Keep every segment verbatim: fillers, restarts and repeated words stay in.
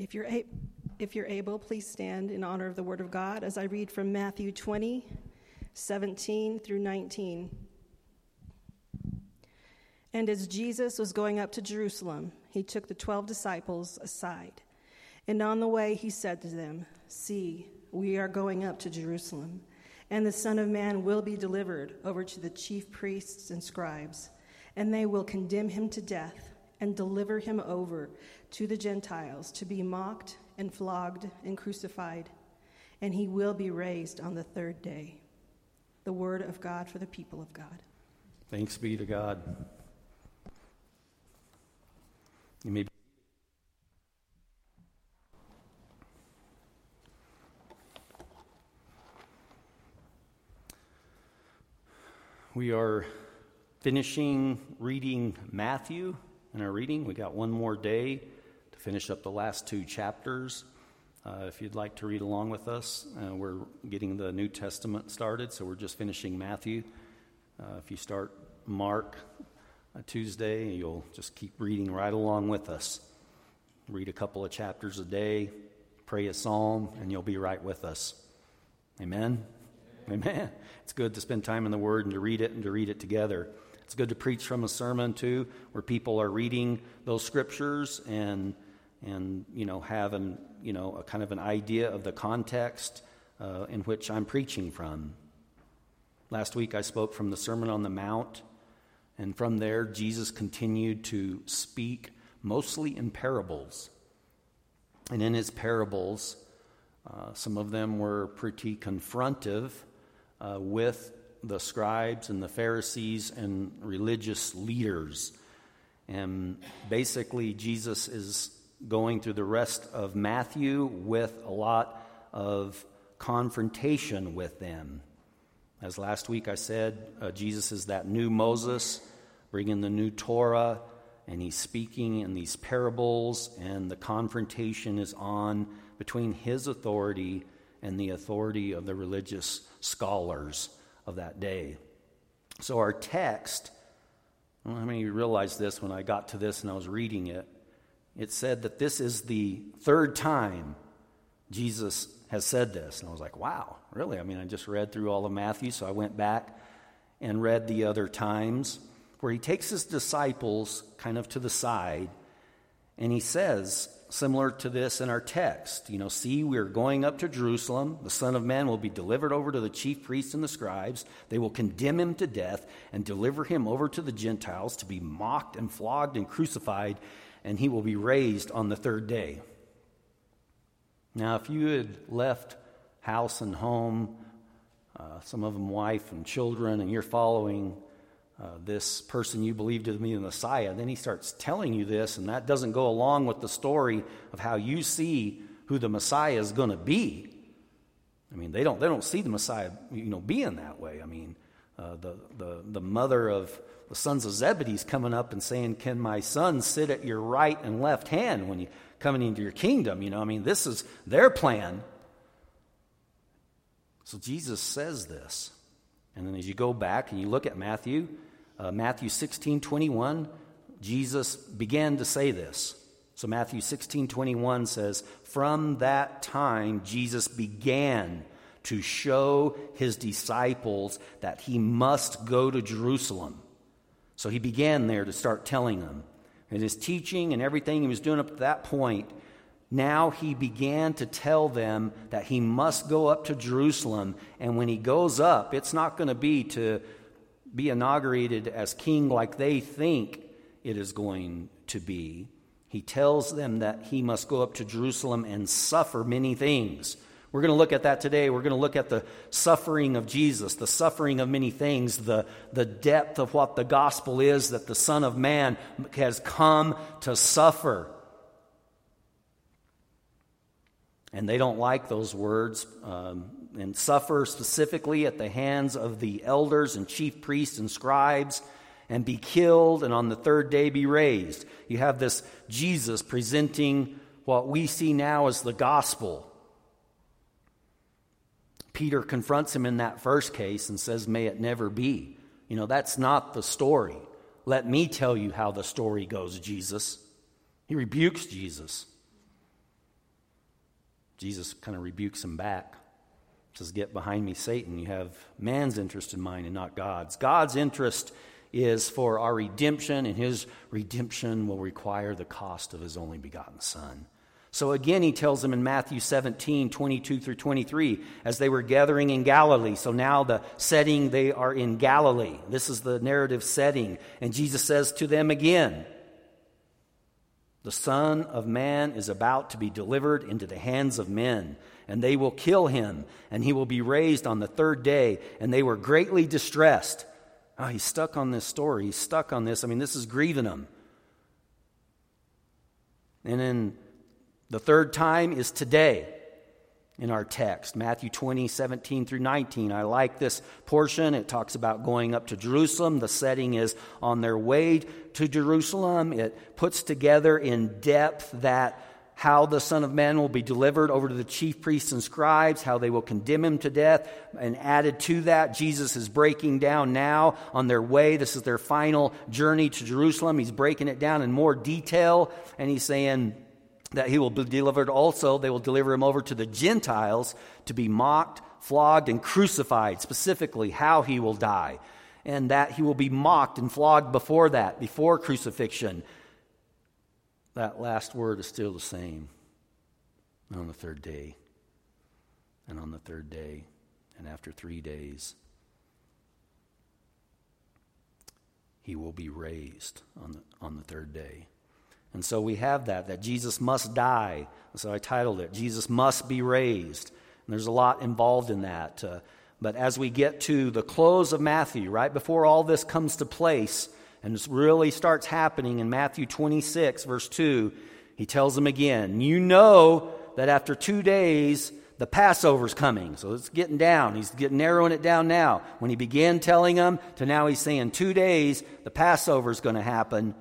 If you're, a- if you're able, please stand in honor of the Word of God as I read from Matthew twenty, seventeen through nineteen. And as Jesus was going up to Jerusalem, he took the twelve disciples aside. And on the way he said to them, "See, we are going up to Jerusalem, and the Son of Man will be delivered over to the chief priests and scribes, and they will condemn him to death and deliver him over to the Gentiles to be mocked and flogged and crucified, and he will be raised on the third day." The word of God for the people of God. Thanks be to God. You may be. We are finishing reading Matthew in our reading. We got one more day to finish up the last two chapters. Uh, if you'd like to read along with us, uh, we're getting the New Testament started, so we're just finishing Matthew. Uh, if you start Mark uh, Tuesday, you'll just keep reading right along with us. Read a couple of chapters a day, pray a psalm, and you'll be right with us. Amen. Amen. It's good to spend time in the Word and to read it and to read it together. It's good to preach from a sermon, too, where people are reading those scriptures and, and you know, have an, you know, a kind of an idea of the context uh, in which I'm preaching from. Last week I spoke from the Sermon on the Mount, and from there Jesus continued to speak mostly in parables. And in his parables, uh, some of them were pretty confrontive Uh, with the scribes and the Pharisees and religious leaders. And basically, Jesus is going through the rest of Matthew with a lot of confrontation with them. As last week I said, uh, Jesus is that new Moses, bringing the new Torah, and he's speaking in these parables, and the confrontation is on between his authority and the authority of the religious scholars of that day. So our text, I don't know how many of you realized this when I got to this and I was reading it, it said that this is the third time Jesus has said this. And I was like, wow, really? I mean, I just read through all of Matthew, so I went back and read the other times where he takes his disciples kind of to the side and he says, similar to this in our text, you know, "See, we are going up to Jerusalem. The Son of Man will be delivered over to the chief priests and the scribes. They will condemn him to death and deliver him over to the Gentiles to be mocked and flogged and crucified, and he will be raised on the third day." Now, if you had left house and home, uh, some of them wife and children, and you're following Uh, this person you believed to be the Messiah, then he starts telling you this, and that doesn't go along with the story of how you see who the Messiah is going to be. I mean, they don't they don't see the Messiah, you know, being that way. I mean, uh, the the the mother of the sons of Zebedee's coming up and saying, "Can my son sit at your right and left hand when you coming into your kingdom?" You know, I mean, this is their plan. So Jesus says this, and then as you go back and you look at Matthew. Uh, Matthew sixteen twenty-one, Jesus began to say this. So Matthew sixteen twenty-one says, "From that time Jesus began to show his disciples that he must go to Jerusalem." So he began there to start telling them. And his teaching and everything he was doing up to that point, now he began to tell them that he must go up to Jerusalem. And when he goes up, it's not going to be to be inaugurated as king like they think it is going to be. He tells them that he must go up to Jerusalem and suffer many things. We're going to look at that today. We're going to look at the suffering of Jesus, the suffering of many things, the, the depth of what the gospel is, that the Son of Man has come to suffer. And they don't like those words, um, and suffer specifically at the hands of the elders and chief priests and scribes, and be killed, and on the third day be raised. You have this Jesus presenting what we see now as the gospel. Peter confronts him in that first case and says, "May it never be. You know, that's not the story. Let me tell you how the story goes, Jesus." He rebukes Jesus. Jesus kind of rebukes him back. He says, "Get behind me, Satan. You have man's interest in mind and not God's. God's interest is for our redemption, and his redemption will require the cost of his only begotten Son." So again, he tells them in Matthew seventeen, twenty-two through twenty-three, as they were gathering in Galilee. So now the setting, they are in Galilee. This is the narrative setting. And Jesus says to them again, "The Son of Man is about to be delivered into the hands of men, and they will kill him, and he will be raised on the third day." And they were greatly distressed. Oh, he's stuck on this story. He's stuck on this. I mean, this is grieving him. And then the third time is today in our text, Matthew twenty, seventeen through nineteen. I like this portion. It talks about going up to Jerusalem. The setting is on their way to Jerusalem. It puts together in depth that how the Son of Man will be delivered over to the chief priests and scribes, how they will condemn him to death. And added to that, Jesus is breaking down now on their way. This is their final journey to Jerusalem. He's breaking it down in more detail, and he's saying that he will be delivered also. They will deliver him over to the Gentiles to be mocked, flogged, and crucified, specifically how he will die. And that he will be mocked and flogged before that, before crucifixion. That last word is still the same. And on the third day, and on the third day, and after three days, he will be raised on the, on the third day. And so we have that, that Jesus must die. So I titled it, Jesus Must Be Raised. And there's a lot involved in that. Uh, but as we get to the close of Matthew, right before all this comes to place, and this really starts happening in Matthew twenty-six, verse two, he tells them again, "You know that after two days, the Passover's coming." So it's getting down. He's getting, narrowing it down now. When he began telling them, to now he's saying, two days, the Passover's going to happen.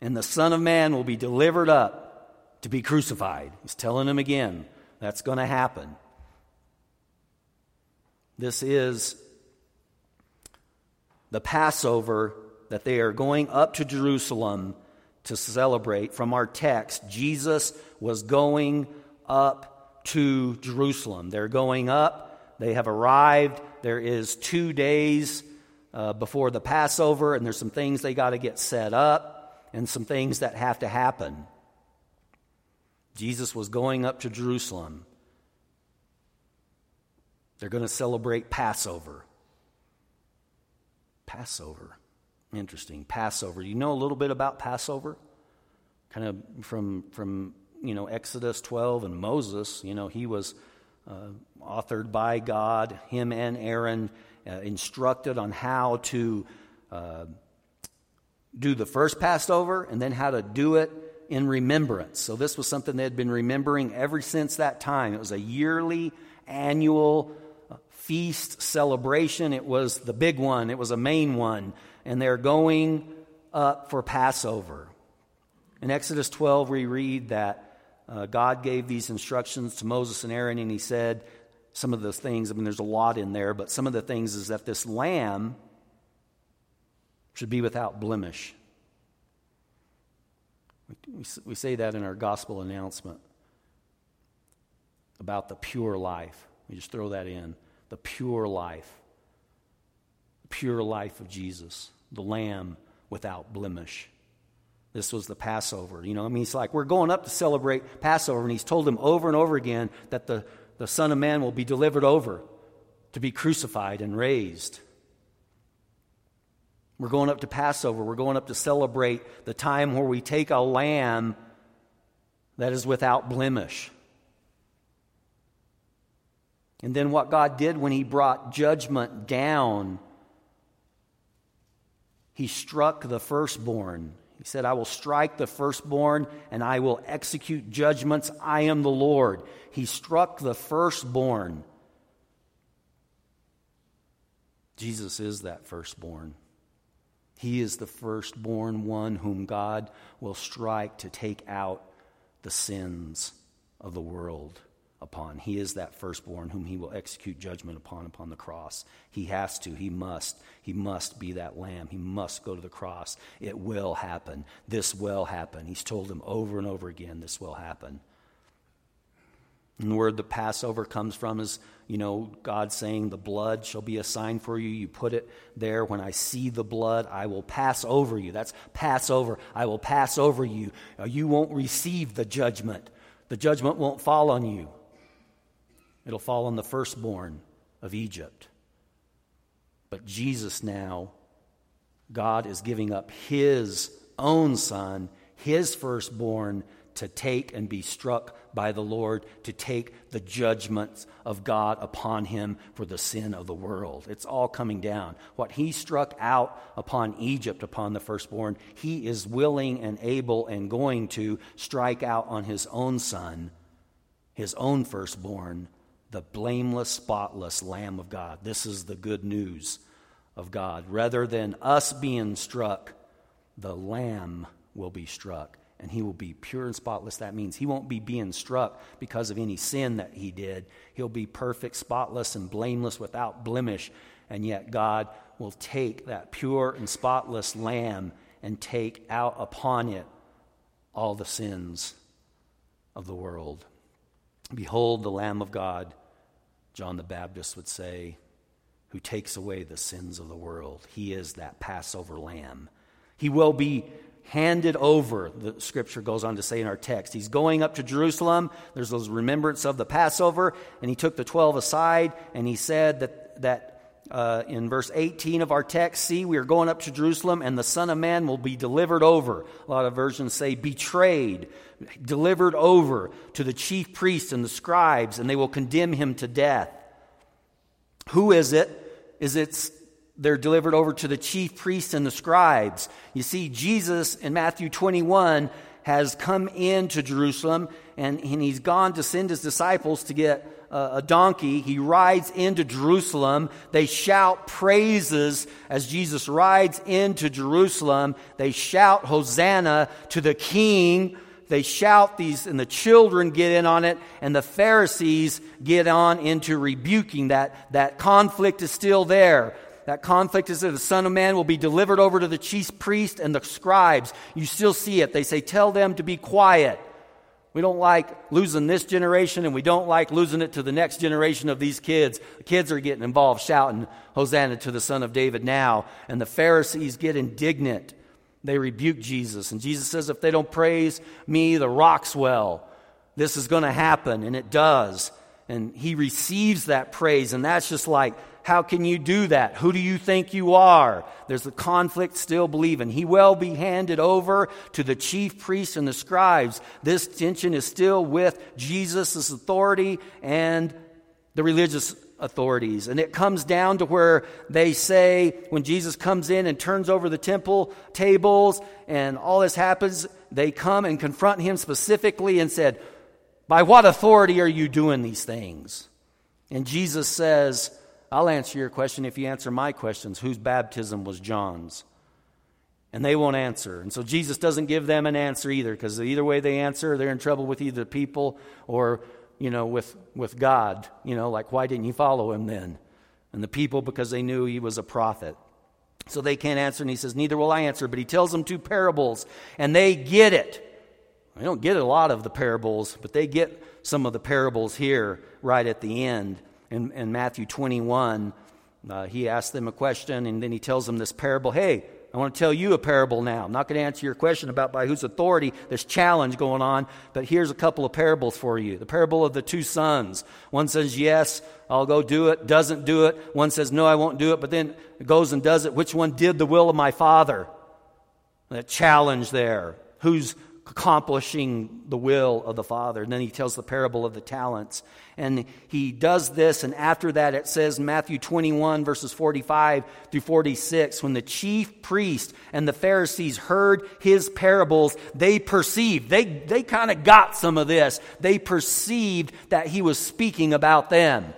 And the Son of Man will be delivered up to be crucified. He's telling them again, that's going to happen. This is the Passover that they are going up to Jerusalem to celebrate. From our text, Jesus was going up to Jerusalem. They're going up. They have arrived. There is two days uh, before the Passover, and there's some things they got to get set up, and some things that have to happen. Jesus was going up to Jerusalem. They're going to celebrate Passover. Passover. Interesting. Passover. You know a little bit about Passover? Kind of from, from you know, Exodus twelve and Moses. You know, he was uh, authored by God, him and Aaron, uh, instructed on how to Uh, do the first Passover, and then how to do it in remembrance. So this was something they had been remembering ever since that time. It was a yearly, annual feast celebration. It was the big one. It was a main one. And they're going up for Passover. In Exodus twelve, we read that uh, God gave these instructions to Moses and Aaron, and he said some of those things. I mean, there's a lot in there, but some of the things is that this lamb should be without blemish. We say that in our gospel announcement about the pure life. We just throw that in. The pure life. The pure life of Jesus. The lamb without blemish. This was the Passover. You know, I mean, it's like we're going up to celebrate Passover, and he's told them over and over again that the, the Son of Man will be delivered over to be crucified and raised. We're going up to Passover. We're going up to celebrate the time where we take a lamb that is without blemish. And then what God did when he brought judgment down, he struck the firstborn. He said, "I will strike the firstborn and I will execute judgments. I am the Lord." He struck the firstborn. Jesus is that firstborn. He is the firstborn one whom God will strike to take out the sins of the world upon. He is that firstborn whom he will execute judgment upon upon the cross. He has to. He must. He must be that lamb. He must go to the cross. It will happen. This will happen. He's told him over and over again, this will happen. And where the Passover comes from is, you know, God saying, the blood shall be a sign for you. You put it there. When I see the blood, I will pass over you. That's Passover. I will pass over you. You won't receive the judgment. The judgment won't fall on you. It'll fall on the firstborn of Egypt. But Jesus now, God is giving up his own son, his firstborn, to take and be struck by the Lord, to take the judgments of God upon him for the sin of the world. It's all coming down. What he struck out upon Egypt, upon the firstborn, he is willing and able and going to strike out on his own son, his own firstborn, the blameless, spotless Lamb of God. This is the good news of God. Rather than us being struck, the Lamb will be struck. And he will be pure and spotless. That means he won't be being struck because of any sin that he did. He'll be perfect, spotless, and blameless without blemish. And yet God will take that pure and spotless lamb and take out upon it all the sins of the world. Behold the Lamb of God, John the Baptist would say, who takes away the sins of the world. He is that Passover lamb. He will be handed over, the scripture goes on to say in our text. He's going up to Jerusalem. There's those remembrance of the Passover. And he took the twelve aside, and he said that that uh, in verse eighteen of our text, see, we are going up to Jerusalem, and the Son of Man will be delivered over. A lot of versions say betrayed, delivered over to the chief priests and the scribes, and they will condemn him to death. Who is it? Is it They're delivered over to the chief priests and the scribes. You see, Jesus in Matthew twenty-one has come into Jerusalem, and, and he's gone to send his disciples to get a, a donkey. He rides into Jerusalem. They shout praises as Jesus rides into Jerusalem. They shout Hosanna to the King. They shout these, and the children get in on it, and the Pharisees get on into rebuking. That, that conflict is still there. That conflict is that the Son of Man will be delivered over to the chief priest and the scribes. You still see it. They say, tell them to be quiet. We don't like losing this generation, and we don't like losing it to the next generation of these kids. The kids are getting involved, shouting, Hosanna to the Son of David now. And the Pharisees get indignant. They rebuke Jesus. And Jesus says, if they don't praise me, the rocks will. This is going to happen, and it does. And he receives that praise, and that's just like, how can you do that? Who do you think you are? There's the conflict still believing. He will be handed over to the chief priests and the scribes. This tension is still with Jesus' authority and the religious authorities. And it comes down to where they say, when Jesus comes in and turns over the temple tables and all this happens, they come and confront him specifically and said, by what authority are you doing these things? And Jesus says, I'll answer your question if you answer my questions. Whose baptism was John's? And they won't answer. And so Jesus doesn't give them an answer either, because either way they answer, they're in trouble with either people or, you know, with, with God. You know, like, why didn't you follow him then? And the people, because they knew he was a prophet. So they can't answer, and he says, neither will I answer. But he tells them two parables, and they get it. They don't get a lot of the parables, but they get some of the parables here right at the end. In, in Matthew twenty-one, uh, he asks them a question, and then he tells them this parable. Hey, I want to tell you a parable now. I'm not going to answer your question about by whose authority. There's challenge going on, but here's a couple of parables for you. The parable of the two sons. One says, yes, I'll go do it, doesn't do it. One says, no, I won't do it, but then goes and does it. Which one did the will of my father? That challenge there. Who's accomplishing the will of the Father. And then he tells the parable of the talents. And he does this, and after that it says in Matthew twenty-one, verses forty-five through forty-six, when the chief priest and the Pharisees heard his parables, they perceived, they, they kind of got some of this. They perceived that he was speaking about them.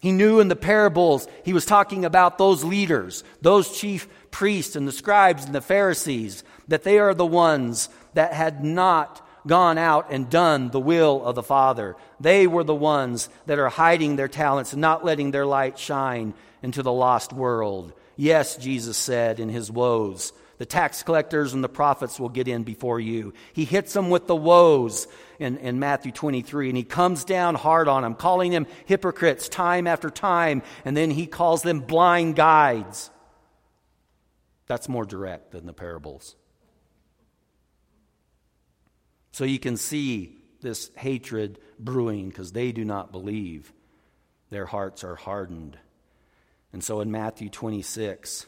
He knew in the parables he was talking about those leaders, those chief priests and the scribes and the Pharisees, that they are the ones that had not gone out and done the will of the Father. They were the ones that are hiding their talents and not letting their light shine into the lost world. Yes, Jesus said in his woes, The tax collectors and the prophets will get in before you. He hits them with the woes in, in Matthew twenty-three, and he comes down hard on them, calling them hypocrites time after time, and then he calls them blind guides. That's more direct than the parables. So you can see this hatred brewing because they do not believe. Their hearts are hardened. And so in Matthew twenty-six,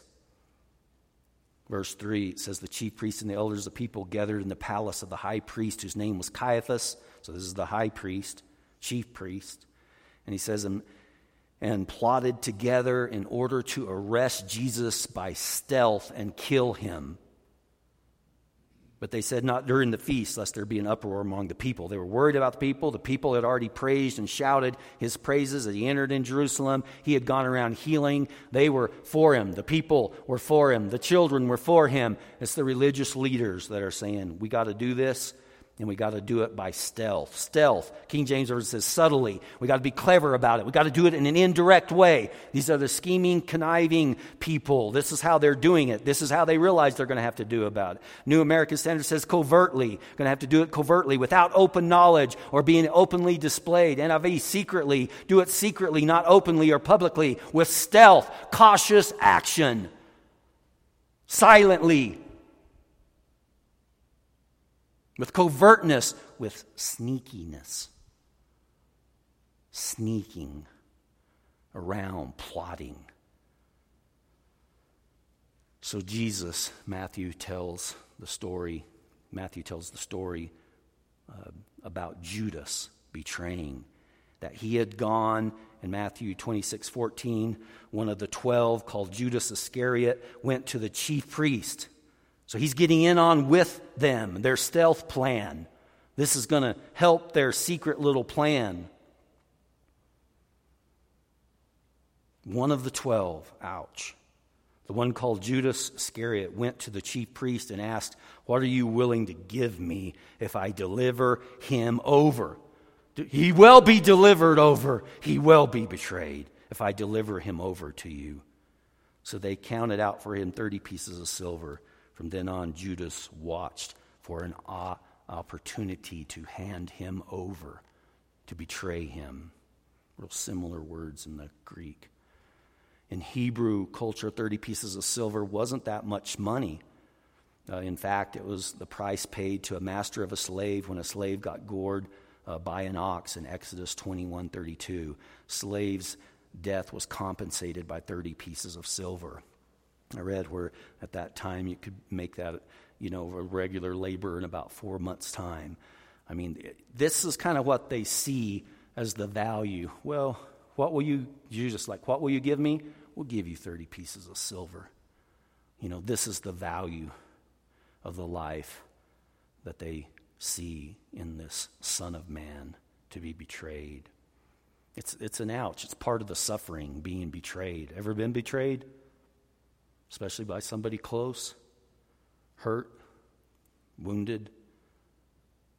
verse three, it says, the chief priests and the elders of the people gathered in the palace of the high priest, whose name was Caiaphas. So this is the high priest, chief priest. And he says, and, and plotted together in order to arrest Jesus by stealth and kill him. But they said not during the feast, lest there be an uproar among the people. They were worried about the people. The people had already praised and shouted his praises as he entered in Jerusalem. He had gone around healing. They were for him. The people were for him. The children were for him. It's the religious leaders that are saying, we got to do this, and we got to do it by stealth. Stealth. King James Version says subtly. We got to be clever about it. We got to do it in an indirect way. These are the scheming, conniving people. This is how they're doing it. This is how they realize they're going to have to do about it. New American Standard says covertly. Going to have to do it covertly, without open knowledge or being openly displayed. N I V, secretly. Do it secretly, not openly or publicly. With stealth, cautious action. Silently. With covertness, with sneakiness. Sneaking around, plotting. So Jesus, Matthew tells the story, Matthew tells the story uh, about Judas betraying. That he had gone, in Matthew twenty-six fourteen, one of the twelve, called Judas Iscariot, went to the chief priest. So he's getting in on with them, their stealth plan. This is going to help their secret little plan. One of the twelve, ouch. The one called Judas Iscariot went to the chief priest and asked, what are you willing to give me if I deliver him over? He will be delivered over. He will be betrayed if I deliver him over to you. So they counted out for him thirty pieces of silver. From then on, Judas watched for an opportunity to hand him over, to betray him. Real similar words in the Greek. In Hebrew culture, thirty pieces of silver wasn't that much money. Uh, in fact, it was the price paid to a master of a slave when a slave got gored uh, by an ox in Exodus twenty-one thirty-two. Slave's death was compensated by thirty pieces of silver. I read where at that time you could make that, you know, a regular labor in about four months' time. I mean, this is kind of what they see as the value. Well, what will you, Judas, like, what will you give me? We'll give you thirty pieces of silver. You know, this is the value of the life that they see in this Son of Man to be betrayed. It's, it's an ouch. It's part of the suffering, being betrayed. Ever been betrayed? Especially by somebody close, hurt, wounded.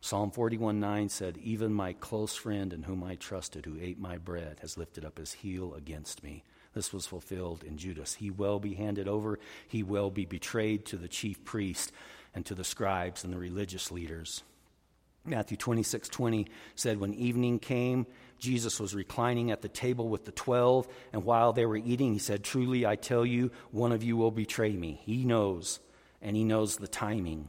Psalm forty-one nine said, even my close friend in whom I trusted, who ate my bread, has lifted up his heel against me. This was fulfilled in Judas. He will be handed over. He will be betrayed to the chief priest and to the scribes and the religious leaders. Matthew twenty-six twenty said, when evening came, Jesus was reclining at the table with the twelve, and while they were eating, he said, truly I tell you, one of you will betray me. He knows, and he knows the timing.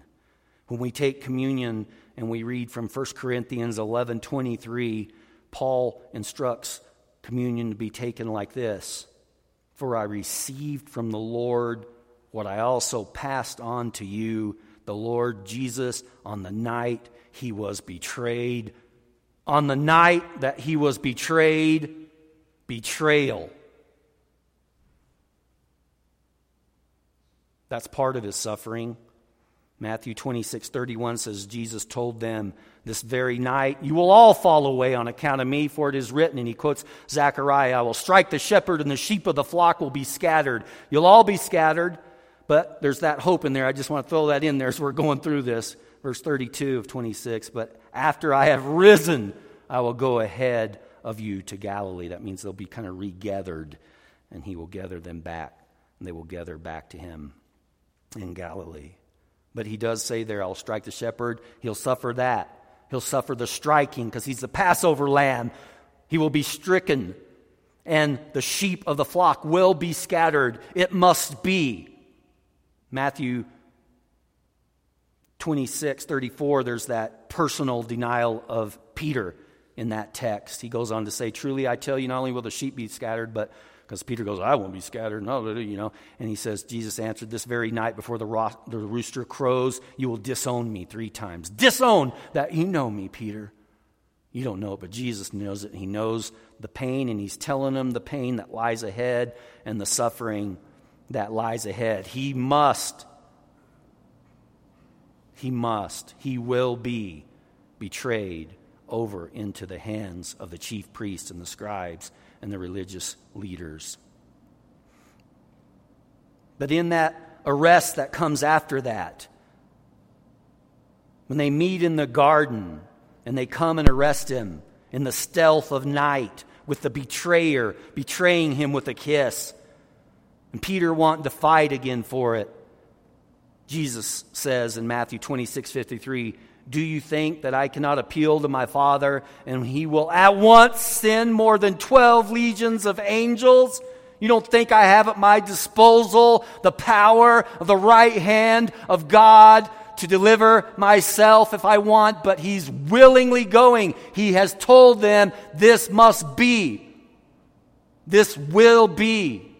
When we take communion and we read from First Corinthians eleven twenty-three, Paul instructs communion to be taken like this. For I received from the Lord what I also passed on to you. The Lord Jesus, on the night he was betrayed, on the night that he was betrayed, betrayal. That's part of his suffering. Matthew twenty-six thirty-one says, Jesus told them, this very night you will all fall away on account of me, for it is written, and he quotes Zechariah, I will strike the shepherd and the sheep of the flock will be scattered. You'll all be scattered. But there's that hope in there. I just want to throw that in there as we're going through this. Verse thirty-two of twenty-six, but after I have risen, I will go ahead of you to Galilee. That means they'll be kind of regathered, and he will gather them back, and they will gather back to him. in Galilee. But he does say there, I'll strike the shepherd. He'll suffer that. He'll suffer the striking because he's the Passover lamb. He will be stricken, and the sheep of the flock will be scattered. It must be. Matthew twenty-six thirty-four, there's that personal denial of Peter in that text. He goes on to say, truly I tell you, not only will the sheep be scattered, but because Peter goes, I won't be scattered, no, you know. And he says, Jesus answered, this very night before the, ro- the rooster crows, you will disown me three times. Disown that you know me, Peter. You don't know it, but Jesus knows it. He knows the pain, and he's telling them the pain that lies ahead and the suffering that lies ahead. He must, he must, he will be betrayed over into the hands of the chief priests and the scribes and the religious leaders. But in that arrest that comes after that, when they meet in the garden, and they come and arrest him in the stealth of night with the betrayer betraying him with a kiss. And Peter wanting to fight again for it. Jesus says in Matthew twenty-six fifty-three, do you think that I cannot appeal to my Father and he will at once send more than twelve legions of angels? You don't think I have at my disposal the power of the right hand of God to deliver myself if I want, but he's willingly going. He has told them this must be. This will be.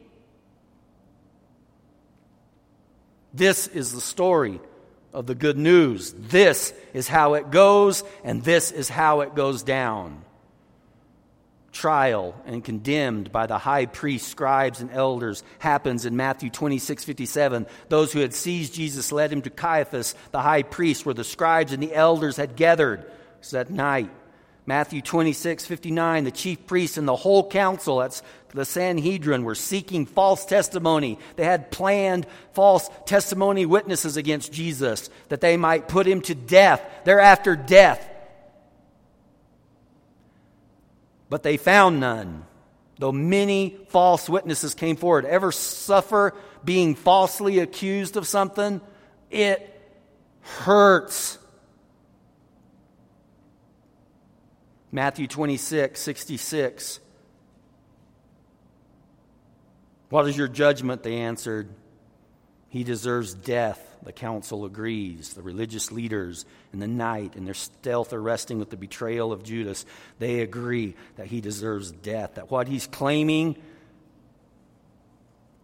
This is the story of the good news. This is how it goes, and this is how it goes down. Trial and condemned by the high priest, scribes, and elders happens in Matthew twenty-six fifty-seven. Those who had seized Jesus led him to Caiaphas, the high priest, where the scribes and the elders had gathered. It's that night. Matthew twenty-six fifty-nine, the chief priests and the whole council, that's the Sanhedrin, were seeking false testimony. They had planned false testimony witnesses against Jesus that they might put him to death. They're after death. But they found none, though many false witnesses came forward. Ever suffer being falsely accused of something? It hurts. Matthew twenty-six sixty-six. What is your judgment? They answered. He deserves death, the council agrees. The religious leaders in the night, in their stealth arresting with the betrayal of Judas, they agree that he deserves death, that what he's claiming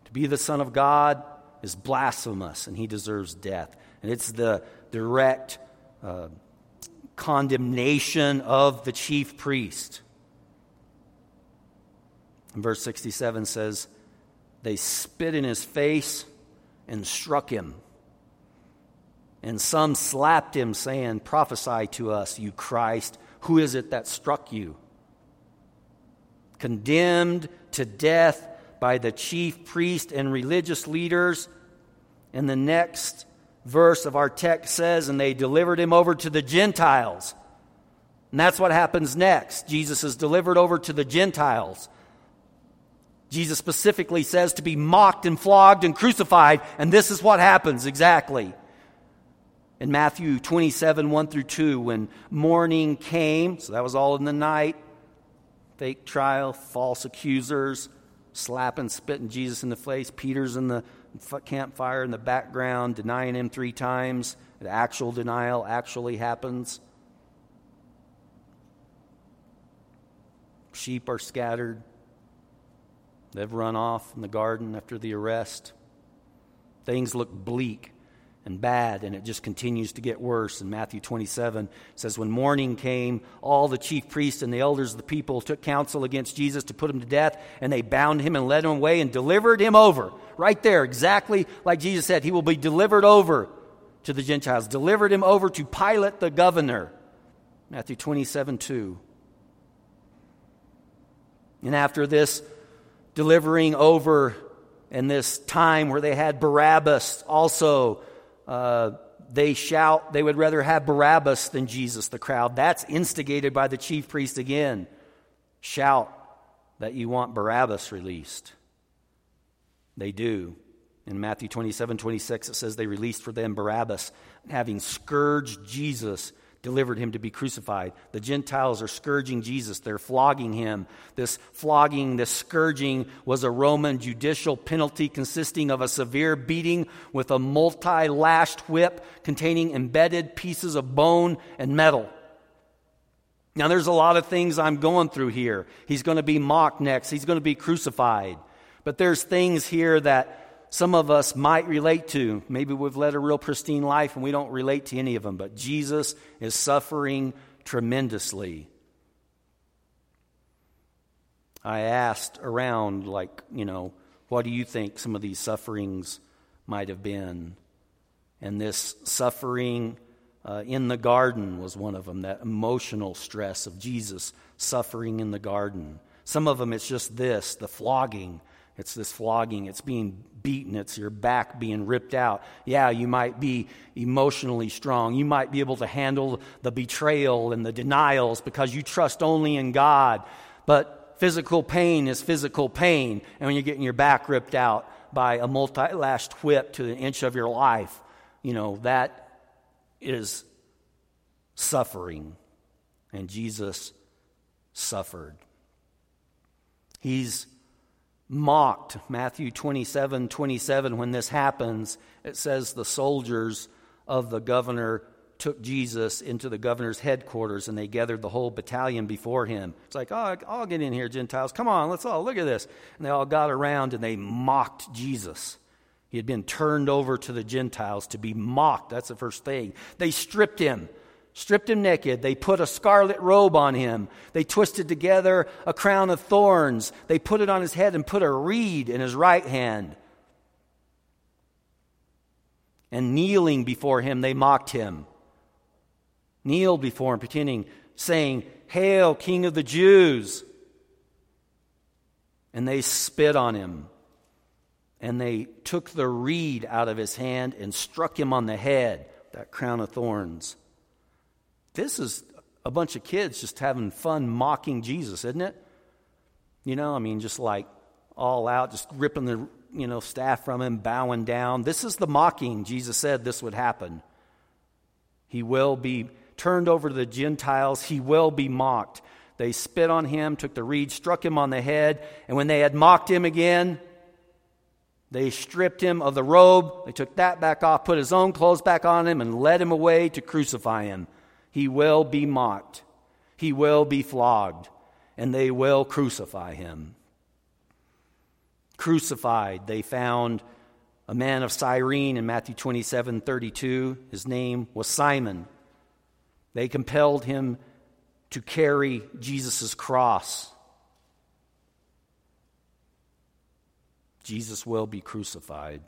to be the Son of God is blasphemous, and he deserves death. And it's the direct uh, condemnation of the chief priest. And verse sixty-seven says, they spit in his face and struck him. And some slapped him, saying, prophesy to us, you Christ. Who is it that struck you? Condemned to death by the chief priest and religious leaders. And the next verse of our text says, and they delivered him over to the Gentiles. And that's what happens next. Jesus is delivered over to the Gentiles. Jesus specifically says to be mocked and flogged and crucified, and this is what happens exactly. In Matthew twenty-seven, one through two, when morning came, so that was all in the night, fake trial, false accusers, slapping, spitting Jesus in the face, Peter's in the campfire in the background, denying him three times, the actual denial actually happens. Sheep are scattered. They've run off in the garden after the arrest. Things look bleak and bad, and it just continues to get worse. In Matthew twenty-seven, it says, when morning came, all the chief priests and the elders of the people took counsel against Jesus to put him to death, and they bound him and led him away and delivered him over. Right there, exactly like Jesus said, he will be delivered over to the Gentiles. Delivered him over to Pilate the governor. Matthew twenty-seven, two. And after this delivering over, in this time where they had Barabbas also, uh, they shout they would rather have Barabbas than Jesus, the crowd. That's instigated by the chief priest again. Shout that you want Barabbas released. They do. In Matthew twenty-seven, twenty-six, it says they released for them Barabbas, and having scourged Jesus, delivered him to be crucified. The Gentiles are scourging Jesus. They're flogging him. This flogging, this scourging was a Roman judicial penalty consisting of a severe beating with a multi-lashed whip containing embedded pieces of bone and metal. Now there's a lot of things I'm going through here. He's going to be mocked next. He's going to be crucified. But there's things here that some of us might relate to. Maybe we've led a real pristine life and we don't relate to any of them. But Jesus is suffering tremendously. I asked around, like, you know, what do you think some of these sufferings might have been? And this suffering uh, in the garden was one of them. That emotional stress of Jesus suffering in the garden. Some of them, it's just this, the flogging. It's this flogging, it's being beaten, it's your back being ripped out. Yeah, you might be emotionally strong. You might be able to handle the betrayal and the denials because you trust only in God. But physical pain is physical pain. And when you're getting your back ripped out by a multi-lashed whip to the inch of your life, you know, that is suffering. And Jesus suffered. He's mocked. Matthew twenty-seven, twenty-seven, when this happens, it says the soldiers of the governor took Jesus into the governor's headquarters and they gathered the whole battalion before him. It's like, oh, I'll get in here, Gentiles. Come on, let's all look at this. And they all got around and they mocked Jesus. He had been turned over to the Gentiles to be mocked. That's the first thing. They stripped him. Stripped him naked. They put a scarlet robe on him. They twisted together a crown of thorns. They put it on his head and put a reed in his right hand. And kneeling before him, they mocked him. Kneeled before him, pretending, saying, "Hail, King of the Jews!" And they spit on him. And they took the reed out of his hand and struck him on the head, that crown of thorns. This is a bunch of kids just having fun mocking Jesus, isn't it? You know, I mean, just like all out, just ripping the, you know, staff from him, bowing down. This is the mocking. Jesus said this would happen. He will be turned over to the Gentiles. He will be mocked. They spit on him, took the reed, struck him on the head. And when they had mocked him again, they stripped him of the robe. They took that back off, put his own clothes back on him, and led him away to crucify him. He will be mocked. He will be flogged. And they will crucify him. Crucified, they found a man of Cyrene in Matthew twenty-seven, thirty-two. His name was Simon. They compelled him to carry Jesus' cross. Jesus will be crucified.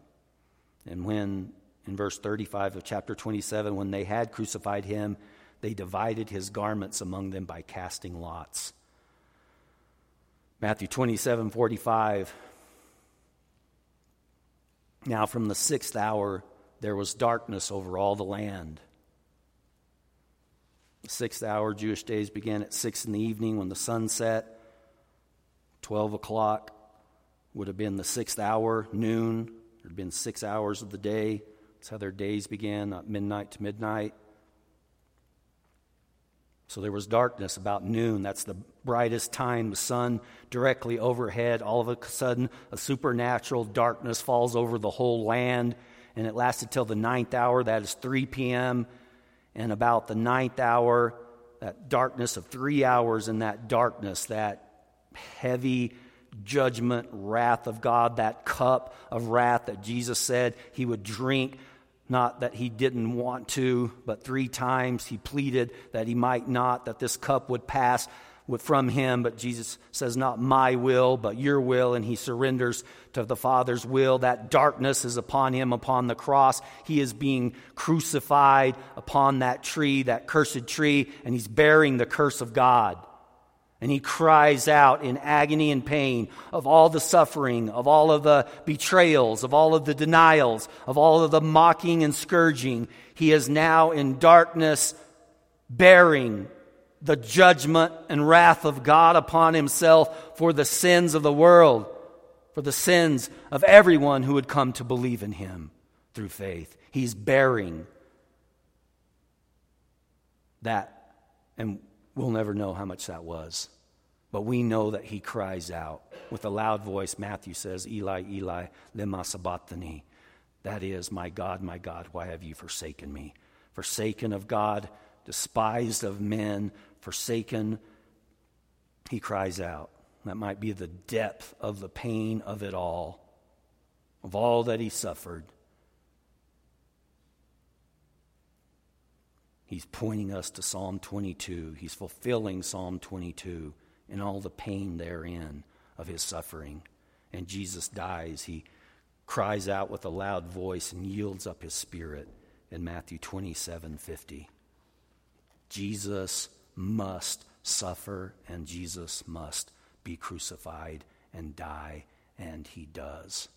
And when, in verse thirty-five of chapter twenty-seven, when they had crucified him, they divided his garments among them by casting lots. Matthew twenty-seven, forty-five. Now from the sixth hour there was darkness over all the land. The sixth hour, Jewish days began at six in the evening when the sun set. Twelve o'clock would have been the sixth hour, noon. There had been six hours of the day. That's how their days began, not midnight to midnight. So there was darkness about noon. That's the brightest time. The sun directly overhead. All of a sudden, a supernatural darkness falls over the whole land. And it lasted till the ninth hour. That is three p.m. And about the ninth hour, that darkness of three hours in that darkness, that heavy judgment, wrath of God, that cup of wrath that Jesus said he would drink. Not that he didn't want to, but three times he pleaded that he might not, that this cup would pass from him. But Jesus says, not my will, but your will. And he surrenders to the Father's will. That darkness is upon him, upon the cross. He is being crucified upon that tree, that cursed tree. And he's bearing the curse of God. And he cries out in agony and pain of all the suffering, of all of the betrayals, of all of the denials, of all of the mocking and scourging. He is now in darkness, bearing the judgment and wrath of God upon himself for the sins of the world. for the sins of everyone who would come to believe in him through faith. He's bearing that, and we'll never know how much that was. But we know that he cries out with a loud voice. Matthew says, Eli, Eli, lema sabachthani. That is, my God, my God, why have you forsaken me? Forsaken of God, despised of men, forsaken. He cries out. That might be the depth of the pain of it all, of all that he suffered. He's pointing us to Psalm twenty-two. He's fulfilling Psalm twenty-two and all the pain therein of his suffering. And Jesus dies. He cries out with a loud voice and yields up his spirit in Matthew twenty-seven fifty. Jesus must suffer, and Jesus must be crucified and die, and he does,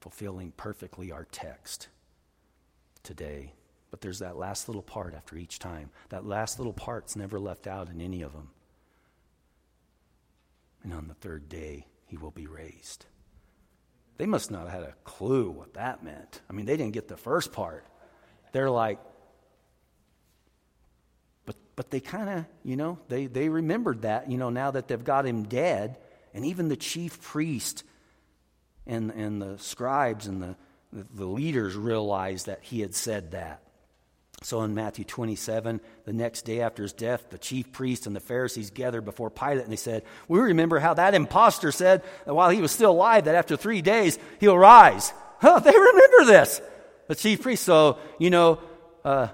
fulfilling perfectly our text today. But there's that last little part after each time. That last little part's never left out in any of them. And on the third day, he will be raised. They must not have had a clue what that meant. I mean, they didn't get the first part. They're like, but but they kind of, you know, they, they remembered that, you know, now that they've got him dead. And even the chief priest and, and the scribes and the, the leaders realized that he had said that. So in Matthew twenty-seven, the next day after his death, the chief priests and the Pharisees gathered before Pilate, and they said, we remember how that imposter said that while he was still alive, that after three days, he'll rise. Huh, they remember this. The chief priests, so, you know, uh,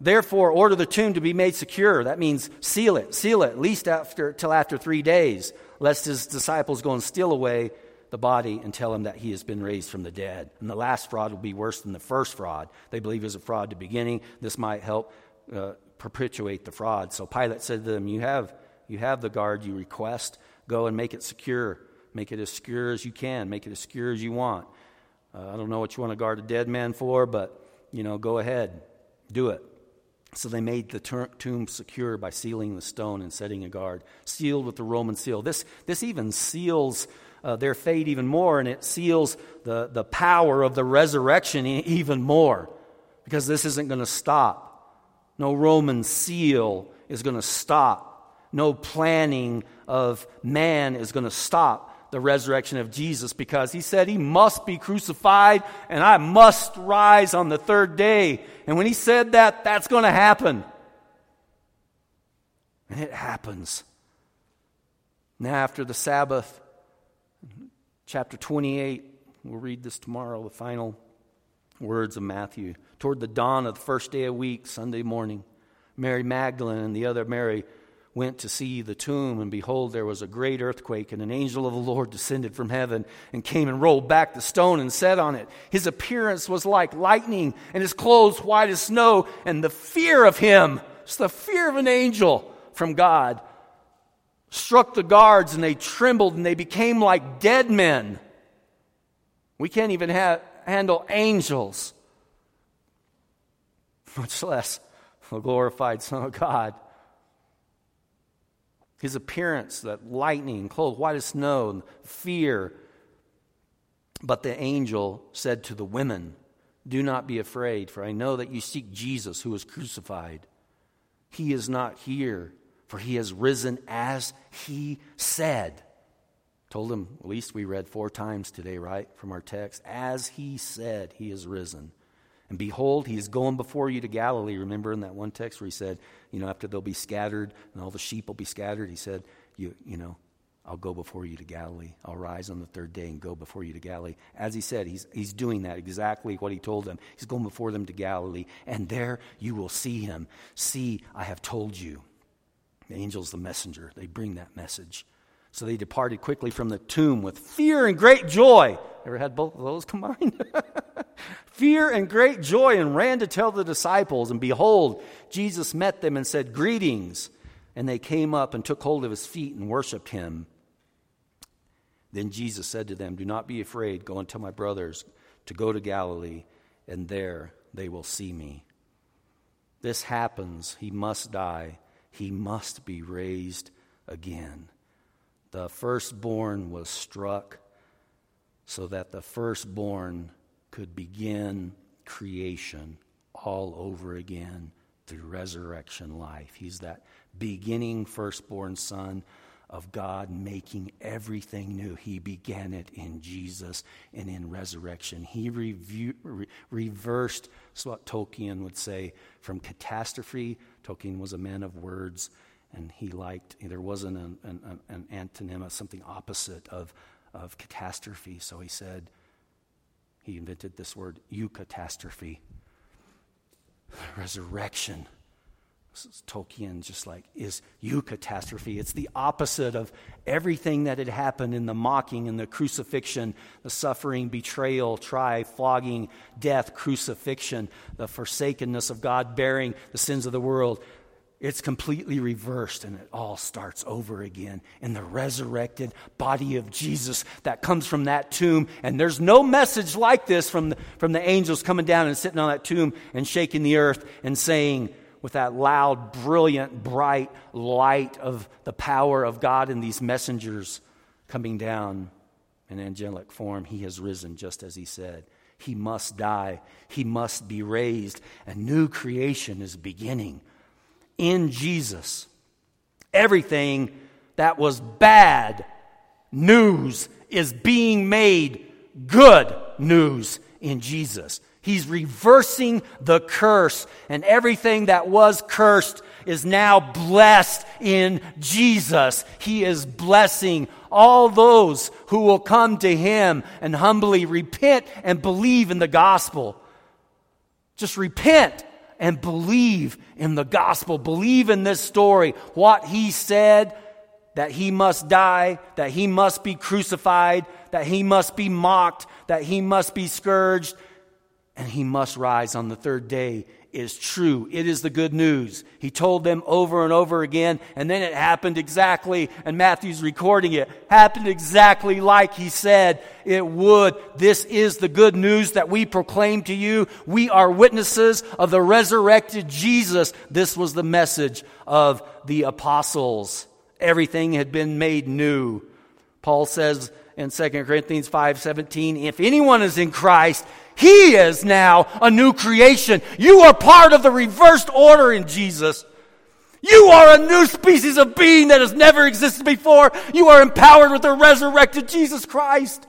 therefore order the tomb to be made secure. That means seal it, seal it, at least after till after three days, lest his disciples go and steal away the body and tell him that he has been raised from the dead. And the last fraud will be worse than the first fraud. They believe it was a fraud to beginning. This might help uh, perpetuate the fraud. So Pilate said to them, you have you have the guard you request. Go and make it secure. Make it as secure as you can. Make it as secure as you want. Uh, I don't know what you want to guard a dead man for, but, you know, go ahead. Do it. So they made the ter- tomb secure by sealing the stone and setting a guard, sealed with the Roman seal. This, this even seals Uh, their fate even more, and it seals the, the power of the resurrection even more, because this isn't going to stop. No Roman seal is going to stop. No planning of man is going to stop the resurrection of Jesus, because he said he must be crucified and I must rise on the third day. And when he said that, that's going to happen. And it happens. Now after the Sabbath, Chapter twenty-eight, we'll read this tomorrow, the final words of Matthew. Toward the dawn of the first day of week, Sunday morning, Mary Magdalene and the other Mary went to see the tomb, and behold, there was a great earthquake, and an angel of the Lord descended from heaven and came and rolled back the stone and sat on it. His appearance was like lightning, and his clothes white as snow, and the fear of him, just the fear of an angel from God, struck the guards, and they trembled, and they became like dead men. We can't even ha- handle angels, much less the glorified Son of God. His appearance, that lightning, clothed white as snow, and fear. But the angel said to the women, do not be afraid, for I know that you seek Jesus who was crucified. He is not here, for he has risen as he said. Told him, at least we read four times today, right, from our text. As he said, he is risen. And behold, he is going before you to Galilee. Remember in that one text where he said, you know, after they'll be scattered and all the sheep will be scattered, he said, you, you know, I'll go before you to Galilee. I'll rise on the third day and go before you to Galilee. As he said, he's, he's doing that, exactly what he told them. He's going before them to Galilee, and there you will see him. See, I have told you. The angel's the messenger. They bring that message. So they departed quickly from the tomb with fear and great joy. Ever had both of those combined? Fear and great joy, and ran to tell the disciples. And behold, Jesus met them and said, greetings. And they came up and took hold of his feet and worshiped him. Then Jesus said to them, do not be afraid. Go and tell my brothers to go to Galilee, and there they will see me. This happens. He must die. He must be raised again. The firstborn was struck so that the firstborn could begin creation all over again through resurrection life. He's that beginning firstborn son of God, making everything new. He began it in Jesus and in resurrection. He review, re, reversed, that's what Tolkien would say, from catastrophe. Tolkien was a man of words, and he liked, there wasn't an, an, an antonym, something opposite of, of catastrophe. So he said, he invented this word, eucatastrophe. Resurrection. Tolkien just like, is eucatastrophe. It's the opposite of everything that had happened in the mocking and the crucifixion, the suffering, betrayal, trial, flogging, death, crucifixion, the forsakenness of God, bearing the sins of the world. It's completely reversed, and it all starts over again in the resurrected body of Jesus that comes from that tomb. And there's no message like this from the, from the angels coming down and sitting on that tomb and shaking the earth and saying, with that loud, brilliant, bright light of the power of God and these messengers coming down in angelic form, he has risen just as he said. He must die. He must be raised. A new creation is beginning in Jesus. Everything that was bad news is being made good news in Jesus. He's reversing the curse, and everything that was cursed is now blessed in Jesus. He is blessing all those who will come to him and humbly repent and believe in the gospel. Just repent and believe in the gospel. Believe in this story, what he said, that he must die, that he must be crucified, that he must be mocked, that he must be scourged, and he must rise on the third day is true. It is the good news. He told them over and over again, and then it happened exactly, and Matthew's recording it, happened exactly like he said it would. This is the good news that we proclaim to you. We are witnesses of the resurrected Jesus. This was the message of the apostles. Everything had been made new. Paul says in Second Corinthians five seventeen, if anyone is in Christ, he is now a new creation. You are part of the reversed order in Jesus. You are a new species of being that has never existed before. You are empowered with the resurrected Jesus Christ.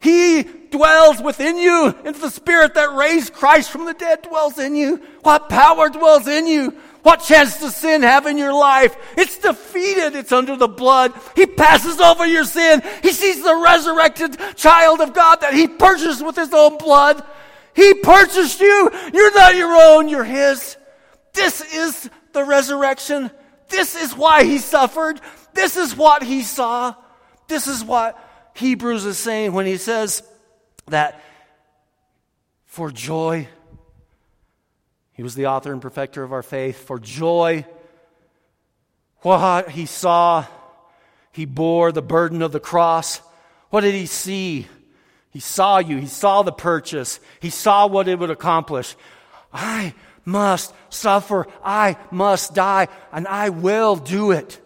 He dwells within you, and the Spirit that raised Christ from the dead dwells in you. What power dwells in you? What chance does sin have in your life? It's defeated. It's under the blood. He passes over your sin. He sees the resurrected child of God that he purchased with his own blood. He purchased you. You're not your own. You're his. This is the resurrection. This is why he suffered. This is what he saw. This is what Hebrews is saying when he says that for joy, he was the author and perfecter of our faith. For joy, what he saw, he bore the burden of the cross. What did he see? He saw you. He saw the purchase. He saw what it would accomplish. I must suffer. I must die. And I will do it.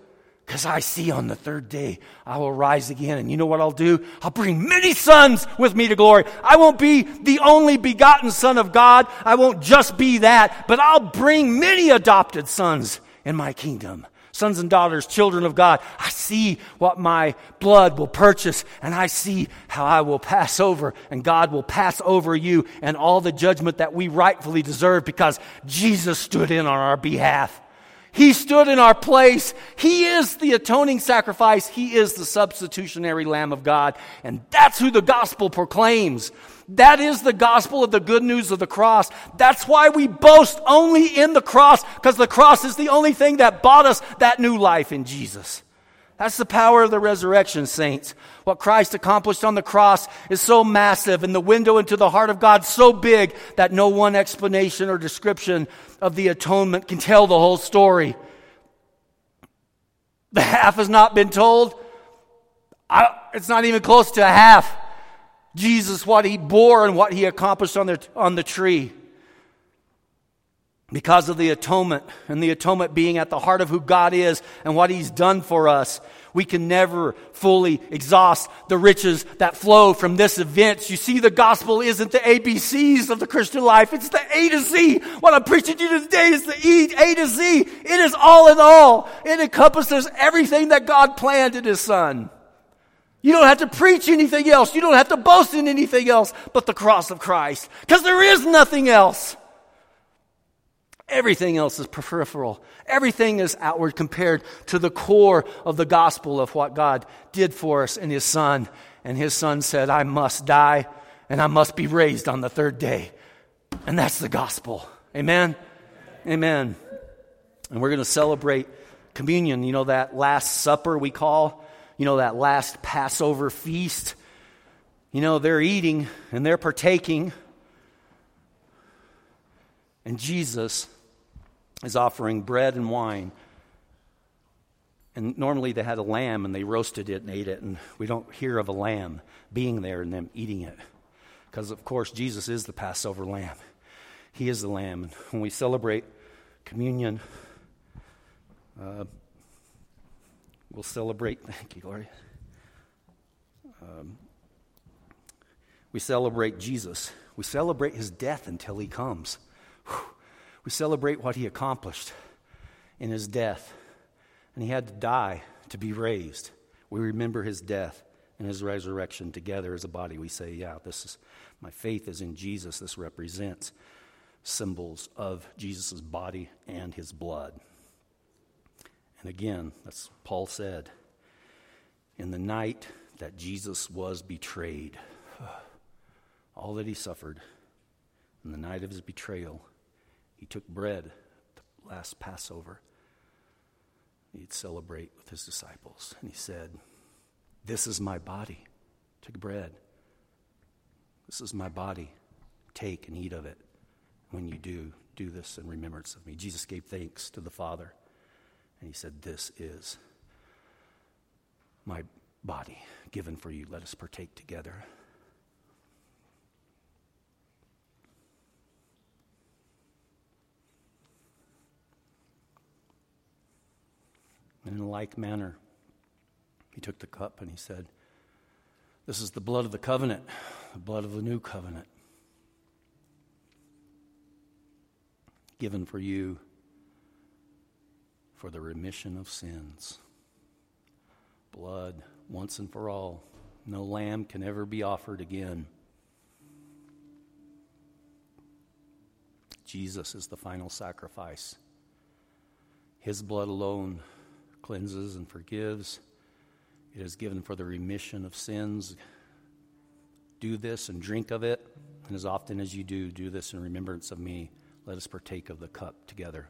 Because I see on the third day, I will rise again. And you know what I'll do? I'll bring many sons with me to glory. I won't be the only begotten son of God. I won't just be that. But I'll bring many adopted sons in my kingdom. Sons and daughters, children of God. I see what my blood will purchase. And I see how I will pass over. And God will pass over you and all the judgment that we rightfully deserve. Because Jesus stood in on our behalf. He stood in our place. He is the atoning sacrifice. He is the substitutionary Lamb of God. And that's who the gospel proclaims. That is the gospel of the good news of the cross. That's why we boast only in the cross, because the cross is the only thing that bought us that new life in Jesus. That's the power of the resurrection, saints. What Christ accomplished on the cross is so massive, and the window into the heart of God so big, that no one explanation or description of the atonement can tell the whole story. The half has not been told. I, it's not even close to a half. Jesus, what he bore and what he accomplished on the, on the tree. Because of the atonement, and the atonement being at the heart of who God is and what he's done for us, We can never fully exhaust the riches that flow from this event. You see, the gospel isn't the A B Cs of the Christian life. It's the A to Z. What I'm preaching to you today is the E, A to Z. It is all in all. It encompasses everything that God planned in His Son. You don't have to preach anything else. You don't have to boast in anything else but the cross of Christ, because there is nothing else. Everything else is peripheral. Everything is outward compared to the core of the gospel of what God did for us in His Son. And His Son said, I must die and I must be raised on the third day. And that's the gospel. Amen? Amen. And we're going to celebrate communion. You know, that Last Supper we call, you know, that last Passover feast. You know, they're eating and they're partaking. And Jesus is offering bread and wine. And normally they had a lamb and they roasted it and ate it. And we don't hear of a lamb being there and them eating it. Because, of course, Jesus is the Passover lamb. He is the lamb. And when we celebrate communion, uh, we'll celebrate. Thank you, Gloria. Um, we celebrate Jesus. We celebrate His death until He comes. We celebrate what He accomplished in His death. And He had to die to be raised. We remember His death and His resurrection together as a body. We say, yeah, this is, my faith is in Jesus. This represents symbols of Jesus' body and His blood. And again, that's Paul said, in the night that Jesus was betrayed, all that He suffered in the night of His betrayal, He took bread, the last Passover, He'd celebrate with His disciples. And He said, this is my body. Took bread. This is my body. Take and eat of it. When you do, do this in remembrance of me. Jesus gave thanks to the Father. And He said, this is my body given for you. Let us partake together. And in like manner, He took the cup and He said, this is the blood of the covenant, the blood of the new covenant, given for you for the remission of sins. Blood once and for all. No lamb can ever be offered again. Jesus is the final sacrifice. His blood alone cleanses and forgives. It is given for the remission of sins. Do this and drink of it. And as often as you do, do this in remembrance of me. Let us partake of the cup together.